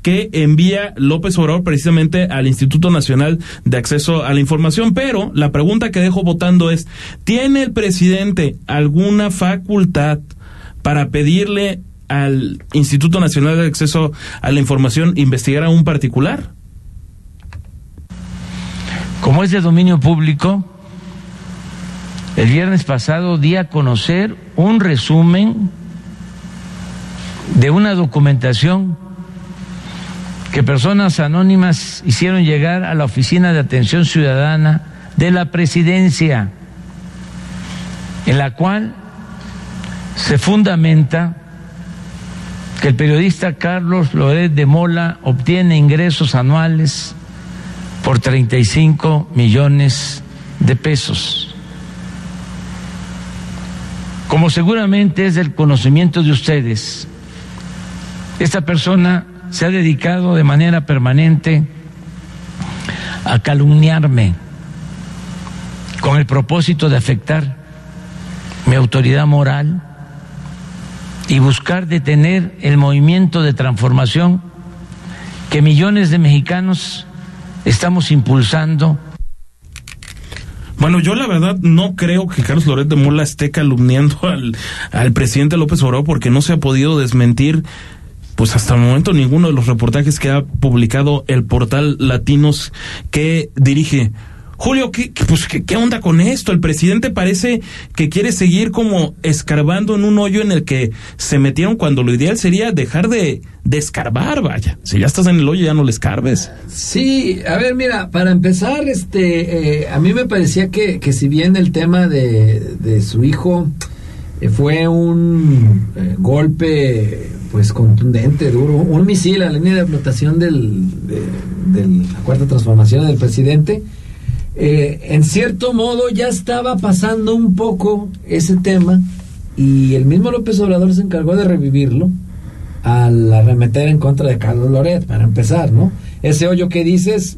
que envía López Obrador precisamente al Instituto Nacional de Acceso a la Información, pero la pregunta que dejo votando es: ¿tiene el presidente alguna facultad para pedirle al Instituto Nacional de Acceso a la Información investigar a un particular? Como es de dominio público, el viernes pasado di a conocer un resumen de una documentación que personas anónimas hicieron llegar a la Oficina de Atención Ciudadana de la Presidencia, en la cual se fundamenta que el periodista Carlos Loret de Mola obtiene ingresos anuales por 35 millones de pesos. Como seguramente es del conocimiento de ustedes, esta persona se ha dedicado de manera permanente a calumniarme con el propósito de afectar mi autoridad moral y buscar detener el movimiento de transformación que millones de mexicanos estamos impulsando. Bueno, yo la verdad no creo que Carlos Loret de Mola esté calumniando al presidente López Obrador, porque no se ha podido desmentir, pues hasta el momento, ninguno de los reportajes que ha publicado el portal Latinus que dirige. Julio, ¿qué onda con esto? El presidente parece que quiere seguir como escarbando en un hoyo en el que se metieron, cuando lo ideal sería dejar de escarbar, vaya. Si ya estás en el hoyo, ya no le escarbes. Sí, a ver, mira, para empezar, a mí me parecía que si bien el tema de su hijo fue un golpe pues contundente, duro, un misil a la línea de flotación de la cuarta transformación del presidente, en cierto modo ya estaba pasando un poco ese tema, y el mismo López Obrador se encargó de revivirlo al arremeter en contra de Carlos Loret, para empezar, ¿no? Ese hoyo que dices,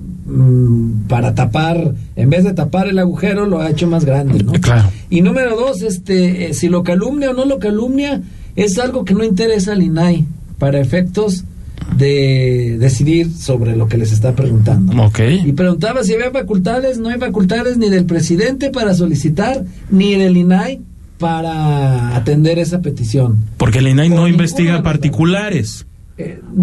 para tapar, en vez de tapar el agujero, lo ha hecho más grande, ¿no? Claro. Y número dos, si lo calumnia o no lo calumnia, es algo que no interesa al INAI para efectos de decidir sobre lo que les está preguntando. Okay. Y preguntaba si había facultades, no hay facultades ni del presidente para solicitar, ni del INAI para atender esa petición. Porque el INAI no investiga particulares.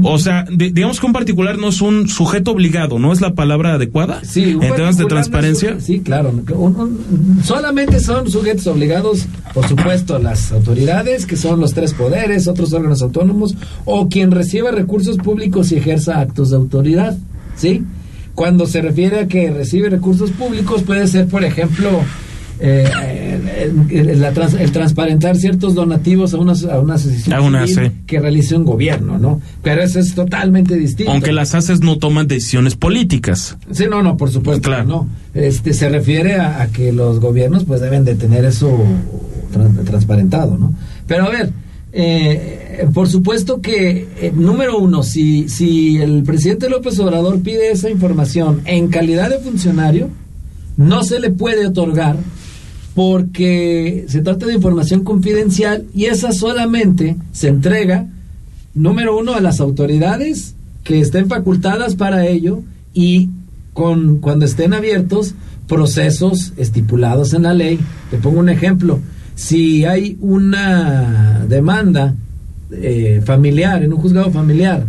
O sea, digamos que un particular no es un sujeto obligado, ¿no es la palabra adecuada? Sí, en temas de transparencia. No es, sí, claro. Solamente son sujetos obligados, por supuesto, las autoridades, que son los tres poderes, otros órganos autónomos, o quien reciba recursos públicos y ejerza actos de autoridad, ¿sí? Cuando se refiere a que recibe recursos públicos, puede ser, por ejemplo, el transparentar ciertos donativos a una asociación civil, sí, que realice un gobierno, ¿no? Pero eso es totalmente distinto. Aunque las ACES no toman decisiones políticas. Sí, no, por supuesto, claro. No. Se refiere a que los gobiernos pues deben de tener eso transparentado, ¿no? Pero a ver, por supuesto que, número uno, si el presidente López Obrador pide esa información en calidad de funcionario, no se le puede otorgar, porque se trata de información confidencial y esa solamente se entrega, número uno, a las autoridades que estén facultadas para ello y cuando estén abiertos procesos estipulados en la ley. Te pongo un ejemplo: si hay una demanda familiar, en un juzgado familiar,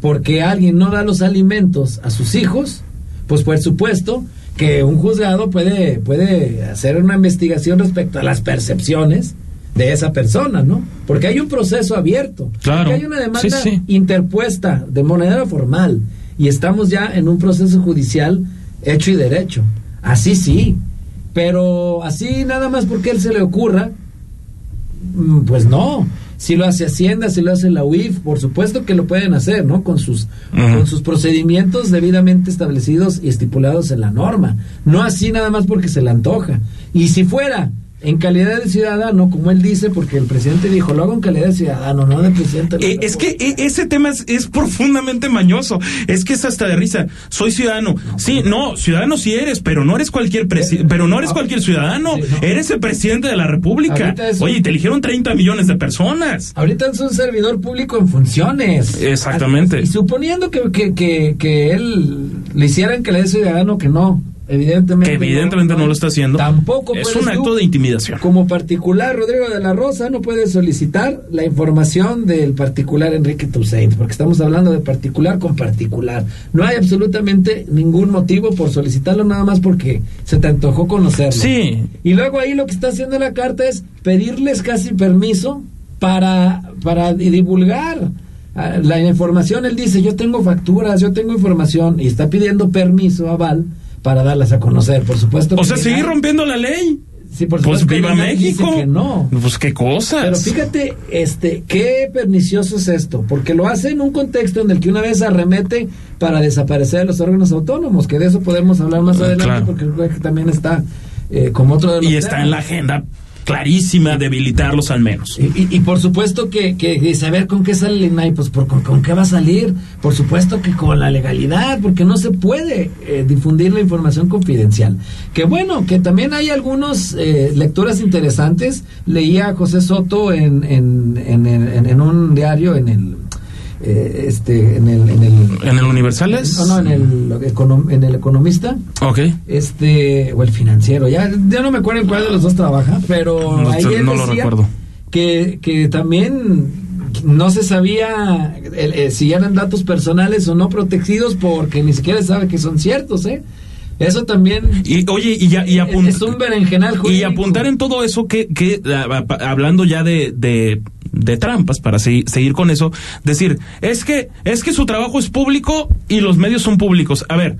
porque alguien no da los alimentos a sus hijos, pues por supuesto que un juzgado puede hacer una investigación respecto a las percepciones de esa persona, ¿no? Porque hay un proceso abierto. Claro. Porque hay una demanda interpuesta de manera formal y estamos ya en un proceso judicial hecho y derecho. Así sí, pero así nada más porque él se le ocurra, pues no. Si lo hace Hacienda, si lo hace la UIF, por supuesto que lo pueden hacer, ¿no? Con sus procedimientos debidamente establecidos y estipulados en la norma. No así nada más porque se le antoja. Y si fuera en calidad de ciudadano, como él dice, porque el presidente dijo, lo hago en calidad de ciudadano, no de presidente. Es que ese tema es profundamente mañoso. Es que es hasta de risa. Soy ciudadano. No, sí, no, ciudadano sí eres, pero no eres cualquier cualquier ciudadano. Sí, no. Eres el presidente de la República. Oye, te eligieron 30 millones de personas. Ahorita es un servidor público en funciones. Exactamente. Y suponiendo que él le hicieran que le dé ciudadano, que no. Evidentemente no lo está haciendo. Tampoco es un acto de intimidación. Como particular, Rodrigo de la Rosa no puede solicitar la información del particular Enrique Toussaint, porque estamos hablando de particular con particular. No hay absolutamente ningún motivo por solicitarlo, nada más porque se te antojó conocerlo. Sí. Y luego ahí lo que está haciendo la carta es pedirles casi permiso para divulgar la información. Él dice, yo tengo facturas, yo tengo información, y está pidiendo permiso, aval, para darlas a conocer, por supuesto. O sea, seguir rompiendo la ley. Sí, por supuesto. Pues viva México. Que no. Pues qué cosas. Pero fíjate, qué pernicioso es esto, porque lo hace en un contexto en el que una vez arremete para desaparecer los órganos autónomos, que de eso podemos hablar más adelante, claro, porque también está como otro de los temas. En la agenda clarísima, debilitarlos al menos. Y por supuesto que saber con qué sale el INAI, pues con qué va a salir, por supuesto que con la legalidad, porque no se puede difundir la información confidencial. Que bueno, que también hay algunas lecturas interesantes. Leía a José Soto en un diario, en el Universales, en el Economista, okay, o el Financiero, ya no me acuerdo en cuál de los dos trabaja, pero no, ahí él decía que también no se sabía si eran datos personales o no protegidos, porque ni siquiera sabe que son ciertos, Eso también. Es un berenjenal jurídico. Y apuntar en todo eso que hablando ya de trampas, para seguir con eso, decir, es que su trabajo es público y los medios son públicos. A ver,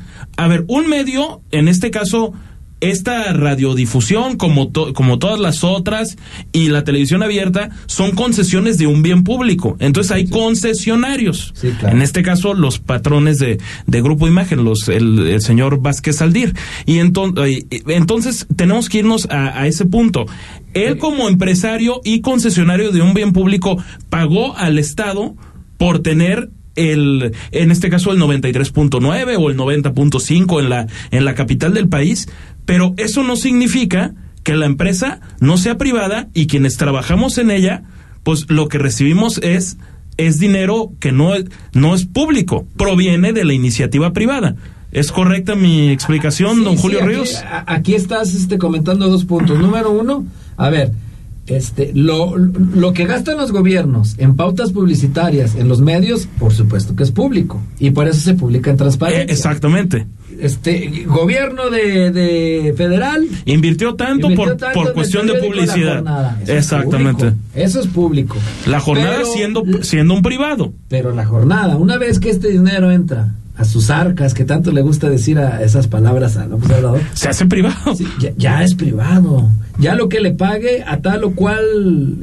un medio, en este caso, esta radiodifusión, como todas las otras, y la televisión abierta, son concesiones de un bien público. Entonces hay concesionarios. Sí, claro. En este caso, los patrones de Grupo Imagen, el señor Vázquez Aldir. Y entonces tenemos que irnos a ese punto. Él, como empresario y concesionario de un bien público, pagó al Estado por tener en este caso el 93.9 o el 90.5 en la capital del país, pero eso no significa que la empresa no sea privada, y quienes trabajamos en ella, pues lo que recibimos es dinero que no es público, proviene de la iniciativa privada. ¿Es correcta mi explicación, don Julio Ríos? Aquí estás comentando dos puntos. Número uno, a ver, lo que gastan los gobiernos en pautas publicitarias, en los medios, por supuesto que es público, y por eso se publica en transparencia. Exactamente. Gobierno de federal invirtió tanto por cuestión de publicidad. Exactamente. Eso es público. La jornada, pero, siendo un privado. Pero la jornada, una vez que este dinero entra a sus arcas, que tanto le gusta decir a esas palabras a López Obrador, se hace privado. Sí, ya es privado. Ya lo que le pague a tal o cual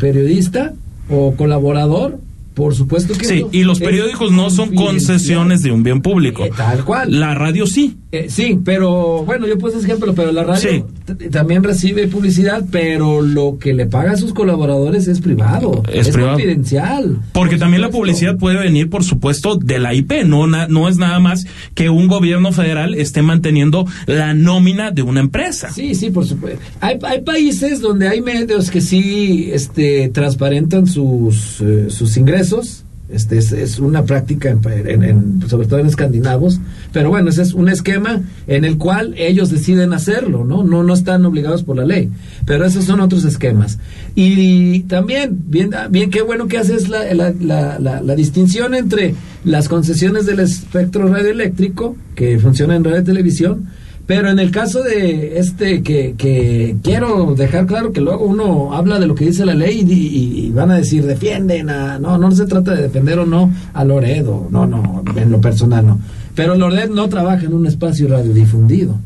periodista o colaborador, por supuesto que sí. Y los periódicos no son concesiones de un bien público. Tal cual. La radio sí. Sí, pero bueno, yo puse ejemplo, pero la radio también recibe publicidad, pero lo que le paga a sus colaboradores es privado, es privado, confidencial. Porque también la publicidad puede venir, por supuesto, de la IP, no es nada más que un gobierno federal esté manteniendo la nómina de una empresa. Sí, por supuesto. Hay países donde hay medios que sí transparentan sus ingresos. Es una práctica sobre todo en escandinavos, pero bueno, ese es un esquema en el cual ellos deciden hacerlo, no están obligados por la ley, pero esos son otros esquemas. Y también bien qué bueno que haces la distinción entre las concesiones del espectro radioeléctrico que funciona en radio y televisión, pero en el caso de que quiero dejar claro que luego uno habla de lo que dice la ley y van a decir, defienden no se trata de defender o no a Loredo, no, en lo personal no, pero Loredo no trabaja en un espacio radiodifundido,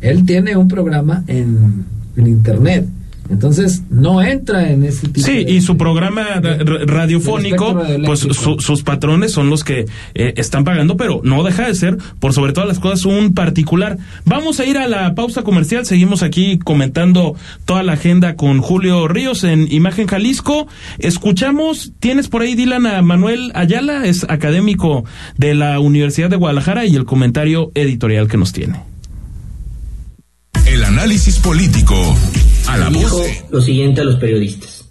él tiene un programa en internet. Entonces, no entra en ese tipo de... Sí, y su programa radiofónico, pues sus patrones son los que están pagando, pero no deja de ser, por sobre todas las cosas, un particular. Vamos a ir a la pausa comercial, seguimos aquí comentando toda la agenda con Julio Ríos en Imagen Jalisco. Escuchamos, tienes por ahí, Dylan, a Manuel Ayala, es académico de la Universidad de Guadalajara, y el comentario editorial que nos tiene. El análisis político... Dijo lo siguiente a los periodistas: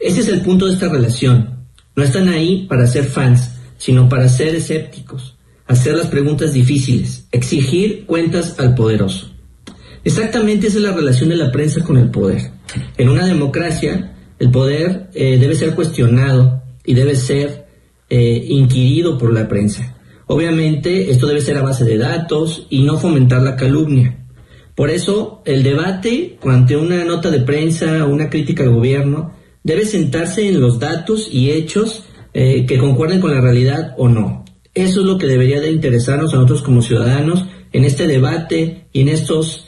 este es el punto de esta relación, no están ahí para ser fans, sino para ser escépticos. hacer las preguntas difíciles, exigir cuentas al poderoso. Exactamente esa es la relación de la prensa con el poder. En una democracia, el poder debe ser cuestionado y debe ser inquirido por la prensa. Obviamente, esto debe ser a base de datos y no fomentar la calumnia. Por eso, el debate ante una nota de prensa o una crítica al gobierno debe sentarse en los datos y hechos que concuerden con la realidad o no. Eso es lo que debería de interesarnos a nosotros como ciudadanos en este debate y en estos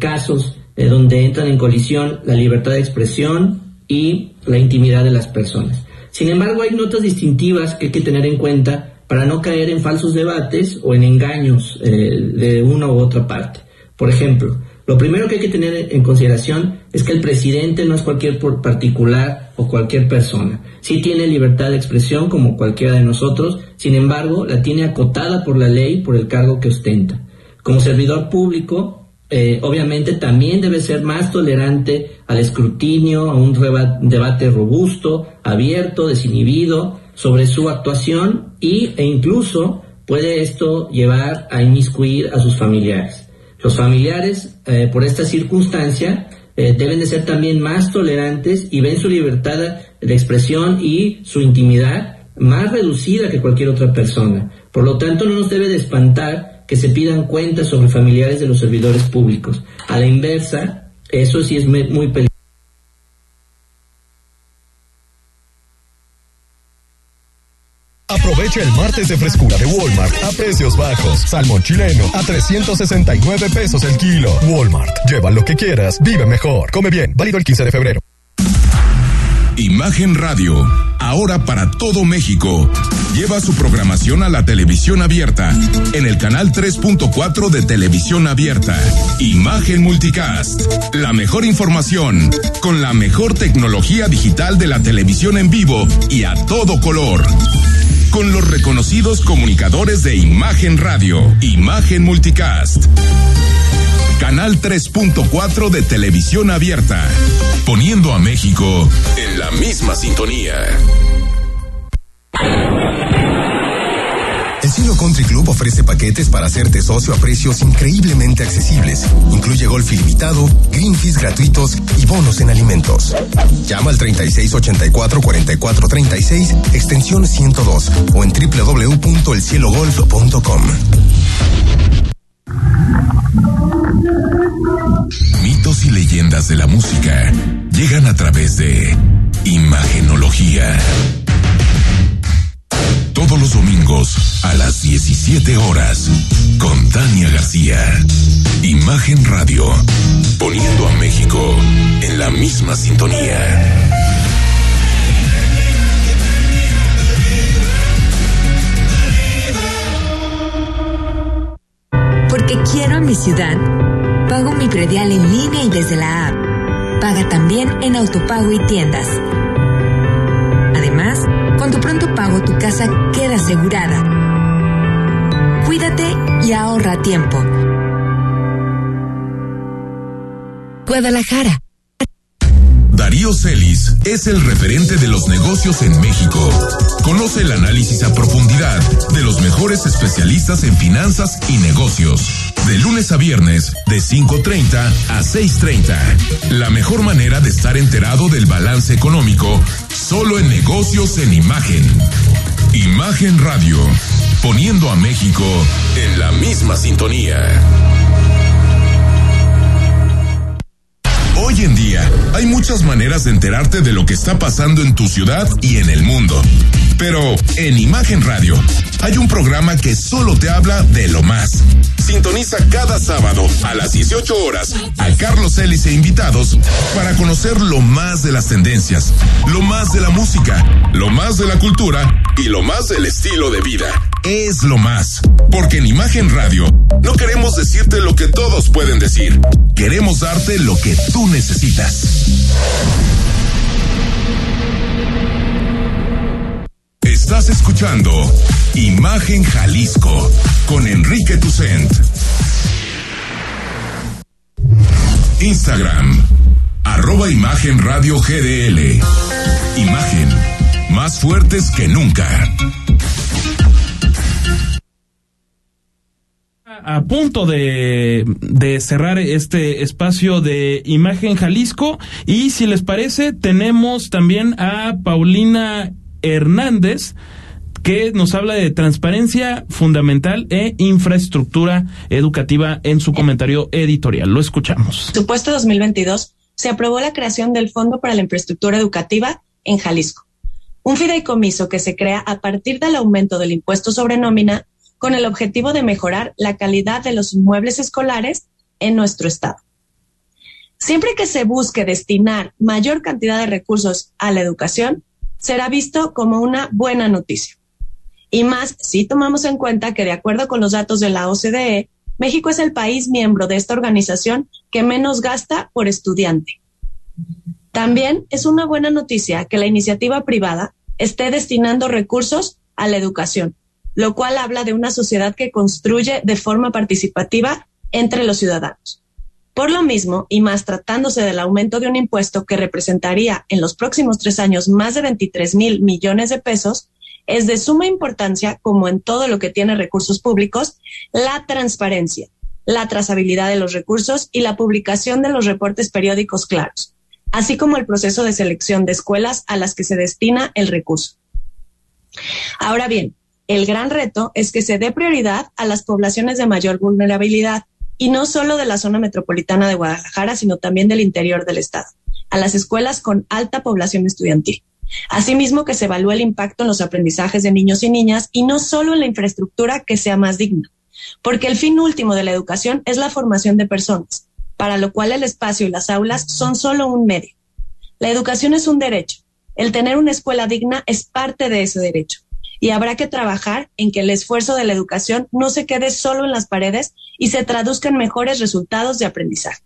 casos donde entran en colisión la libertad de expresión y la intimidad de las personas. Sin embargo, hay notas distintivas que hay que tener en cuenta para no caer en falsos debates o en engaños de una u otra parte. Por ejemplo, lo primero que hay que tener en consideración es que el presidente no es cualquier particular o cualquier persona. Sí tiene libertad de expresión como cualquiera de nosotros, sin embargo, la tiene acotada por la ley por el cargo que ostenta. Como servidor público, obviamente también debe ser más tolerante al escrutinio, a un debate robusto, abierto, desinhibido sobre su actuación e incluso puede esto llevar a inmiscuir a sus familiares. Los familiares, por esta circunstancia, deben de ser también más tolerantes y ven su libertad de expresión y su intimidad más reducida que cualquier otra persona. Por lo tanto, no nos debe de espantar que se pidan cuentas sobre familiares de los servidores públicos. A la inversa, eso sí es muy peligroso. Aprovecha el martes de frescura de Walmart a precios bajos. Salmón chileno a 369 pesos el kilo. Walmart, lleva lo que quieras, vive mejor. Come bien, válido el 15 de febrero. Imagen Radio, ahora para todo México. Lleva su programación a la televisión abierta, en el canal 3.4 de Televisión Abierta. Imagen Multicast, la mejor información, con la mejor tecnología digital de la televisión en vivo y a todo color. Con los reconocidos comunicadores de Imagen Radio, Imagen Multicast. Canal 3.4 de Televisión Abierta, poniendo a México en la misma sintonía. El Sino Country Club ofrece paquetes para hacerte socio a precios increíblemente accesibles. Incluye golf ilimitado, green fees gratuitos y bonos en alimentos. Llama al 3684-4436, extensión 102 o en www.elcielogolf.com. Mitos y leyendas de la música llegan a través de Imagenología. Todos los domingos a las 17 horas con Tania García. Imagen Radio, poniendo a México en la misma sintonía. Porque quiero a mi ciudad, pago mi predial en línea y desde la app. Paga también en autopago y tiendas. Además, con tu pronto pago, tu casa queda asegurada. Cuídate y ahorra tiempo. Guadalajara. Darío Celis es el referente de los negocios en México. Conoce el análisis a profundidad de los mejores especialistas en finanzas y negocios. De lunes a viernes, de 5:30 a 6:30. La mejor manera de estar enterado del balance económico, solo en Negocios en Imagen. Imagen Radio, poniendo a México en la misma sintonía. Hoy en día, hay muchas maneras de enterarte de lo que está pasando en tu ciudad y en el mundo. Pero en Imagen Radio, hay un programa que solo te habla de lo más. Sintoniza cada sábado a las 18 horas a Carlos Ellis e invitados para conocer lo más de las tendencias, lo más de la música, lo más de la cultura y lo más del estilo de vida. Es lo más, porque en Imagen Radio no queremos decirte lo que todos pueden decir, queremos darte lo que tú necesitas. Estás escuchando Imagen Jalisco con Enrique Toussaint. Instagram, @ImagenRadioGDL. Imagen, más fuertes que nunca. a punto de cerrar este espacio de Imagen Jalisco, y si les parece tenemos también a Paulina Hernández, que nos habla de transparencia fundamental e infraestructura educativa en su comentario editorial. Lo escuchamos. Supuesto 2022, se aprobó la creación del Fondo para la Infraestructura Educativa en Jalisco, un fideicomiso que se crea a partir del aumento del impuesto sobre nómina con el objetivo de mejorar la calidad de los inmuebles escolares en nuestro estado. Siempre que se busque destinar mayor cantidad de recursos a la educación, será visto como una buena noticia. Y más si tomamos en cuenta que, de acuerdo con los datos de la OCDE, México es el país miembro de esta organización que menos gasta por estudiante. También es una buena noticia que la iniciativa privada esté destinando recursos a la educación, lo cual habla de una sociedad que construye de forma participativa entre los ciudadanos. Por lo mismo, y más tratándose del aumento de un impuesto que representaría en los próximos 3 años más de 23,000 millones de pesos, es de suma importancia, como en todo lo que tiene recursos públicos, la transparencia, la trazabilidad de los recursos y la publicación de los reportes periódicos claros, así como el proceso de selección de escuelas a las que se destina el recurso. Ahora bien, el gran reto es que se dé prioridad a las poblaciones de mayor vulnerabilidad, y no solo de la zona metropolitana de Guadalajara, sino también del interior del estado, a las escuelas con alta población estudiantil. Asimismo, que se evalúe el impacto en los aprendizajes de niños y niñas y no solo en la infraestructura que sea más digna, porque el fin último de la educación es la formación de personas, para lo cual el espacio y las aulas son solo un medio. La educación es un derecho. El tener una escuela digna es parte de ese derecho, y habrá que trabajar en que el esfuerzo de la educación no se quede solo en las paredes y se traduzca en mejores resultados de aprendizaje.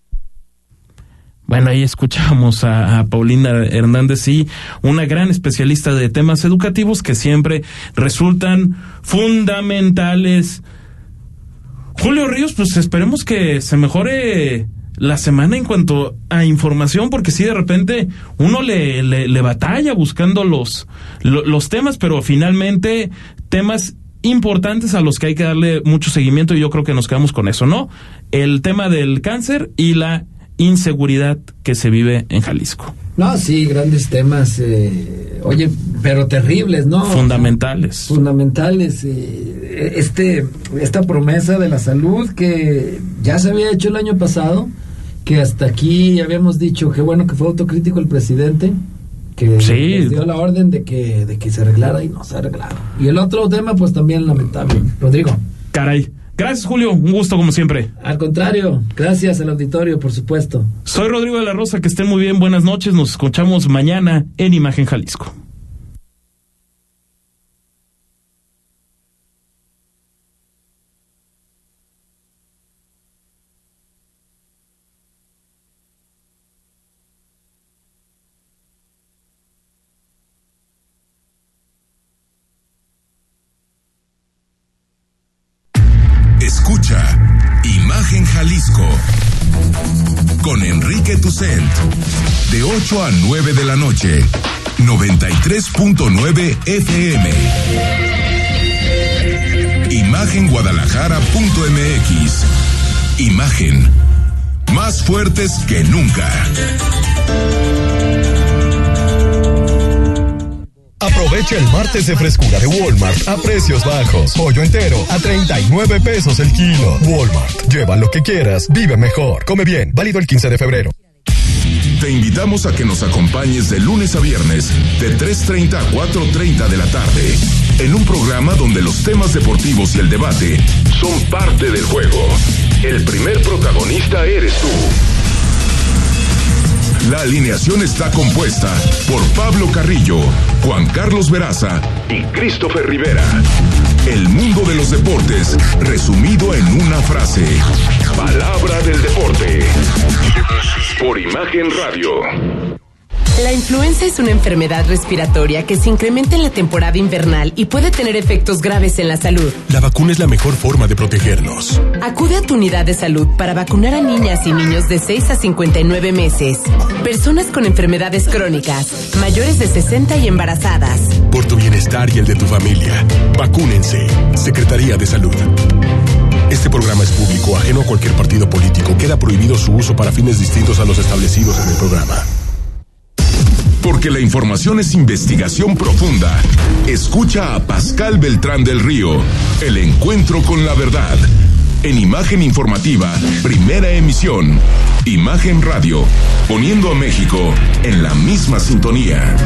Bueno, ahí escuchamos a Paulina Hernández, y una gran especialista de temas educativos que siempre resultan fundamentales. Julio Ríos, pues esperemos que se mejore la semana en cuanto a información, porque sí, de repente uno le batalla buscando los temas, pero finalmente temas importantes a los que hay que darle mucho seguimiento, y yo creo que nos quedamos con eso, ¿no? El tema del cáncer y la inseguridad que se vive en Jalisco. No, sí, grandes temas, oye, pero terribles, ¿no? Fundamentales. Fundamentales. Esta promesa de la salud que ya se había hecho el año pasado, que hasta aquí habíamos dicho que bueno que fue autocrítico el presidente, que sí dio la orden de que se arreglara y no se arreglaron. Y el otro tema pues también lamentable, Rodrigo. Caray. Gracias, Julio, un gusto como siempre. Al contrario, gracias al auditorio, por supuesto. Soy Rodrigo de la Rosa, que estén muy bien, buenas noches, nos escuchamos mañana en Imagen Jalisco. Imagen Jalisco con Enrique Toussaint de 8 a 9 de la noche, 93.9 FM. Imagenguadalajara.mx. Imagen, más fuertes que nunca. Aprovecha el martes de frescura de Walmart a precios bajos. Pollo entero a 39 pesos el kilo. Walmart, lleva lo que quieras, vive mejor. Come bien, válido el 15 de febrero. Te invitamos a que nos acompañes de lunes a viernes, de 3:30 a 4:30 de la tarde, en un programa donde los temas deportivos y el debate son parte del juego. El primer protagonista eres tú. La alineación está compuesta por Pablo Carrillo, Juan Carlos Veraza y Christopher Rivera. El mundo de los deportes resumido en una frase. Palabra del deporte. Por Imagen Radio. La influenza es una enfermedad respiratoria que se incrementa en la temporada invernal y puede tener efectos graves en la salud. La vacuna es la mejor forma de protegernos. Acude a tu unidad de salud para vacunar a niñas y niños de 6 a 59 meses, personas con enfermedades crónicas, mayores de 60 y embarazadas. Por tu bienestar y el de tu familia, vacúnense. Secretaría de Salud. Este programa es público, ajeno a cualquier partido político. Queda prohibido su uso para fines distintos a los establecidos en el programa. Porque la información es investigación profunda. Escucha a Pascal Beltrán del Río, El Encuentro con la Verdad. En Imagen Informativa, primera emisión. Imagen Radio, poniendo a México en la misma sintonía.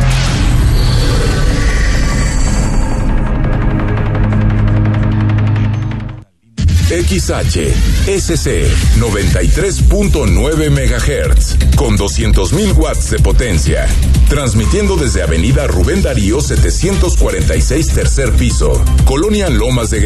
XHSC 93.9 MHz con 200.000 watts de potencia, transmitiendo desde Avenida Rubén Darío 746, tercer piso, Colonia Lomas de Guevara.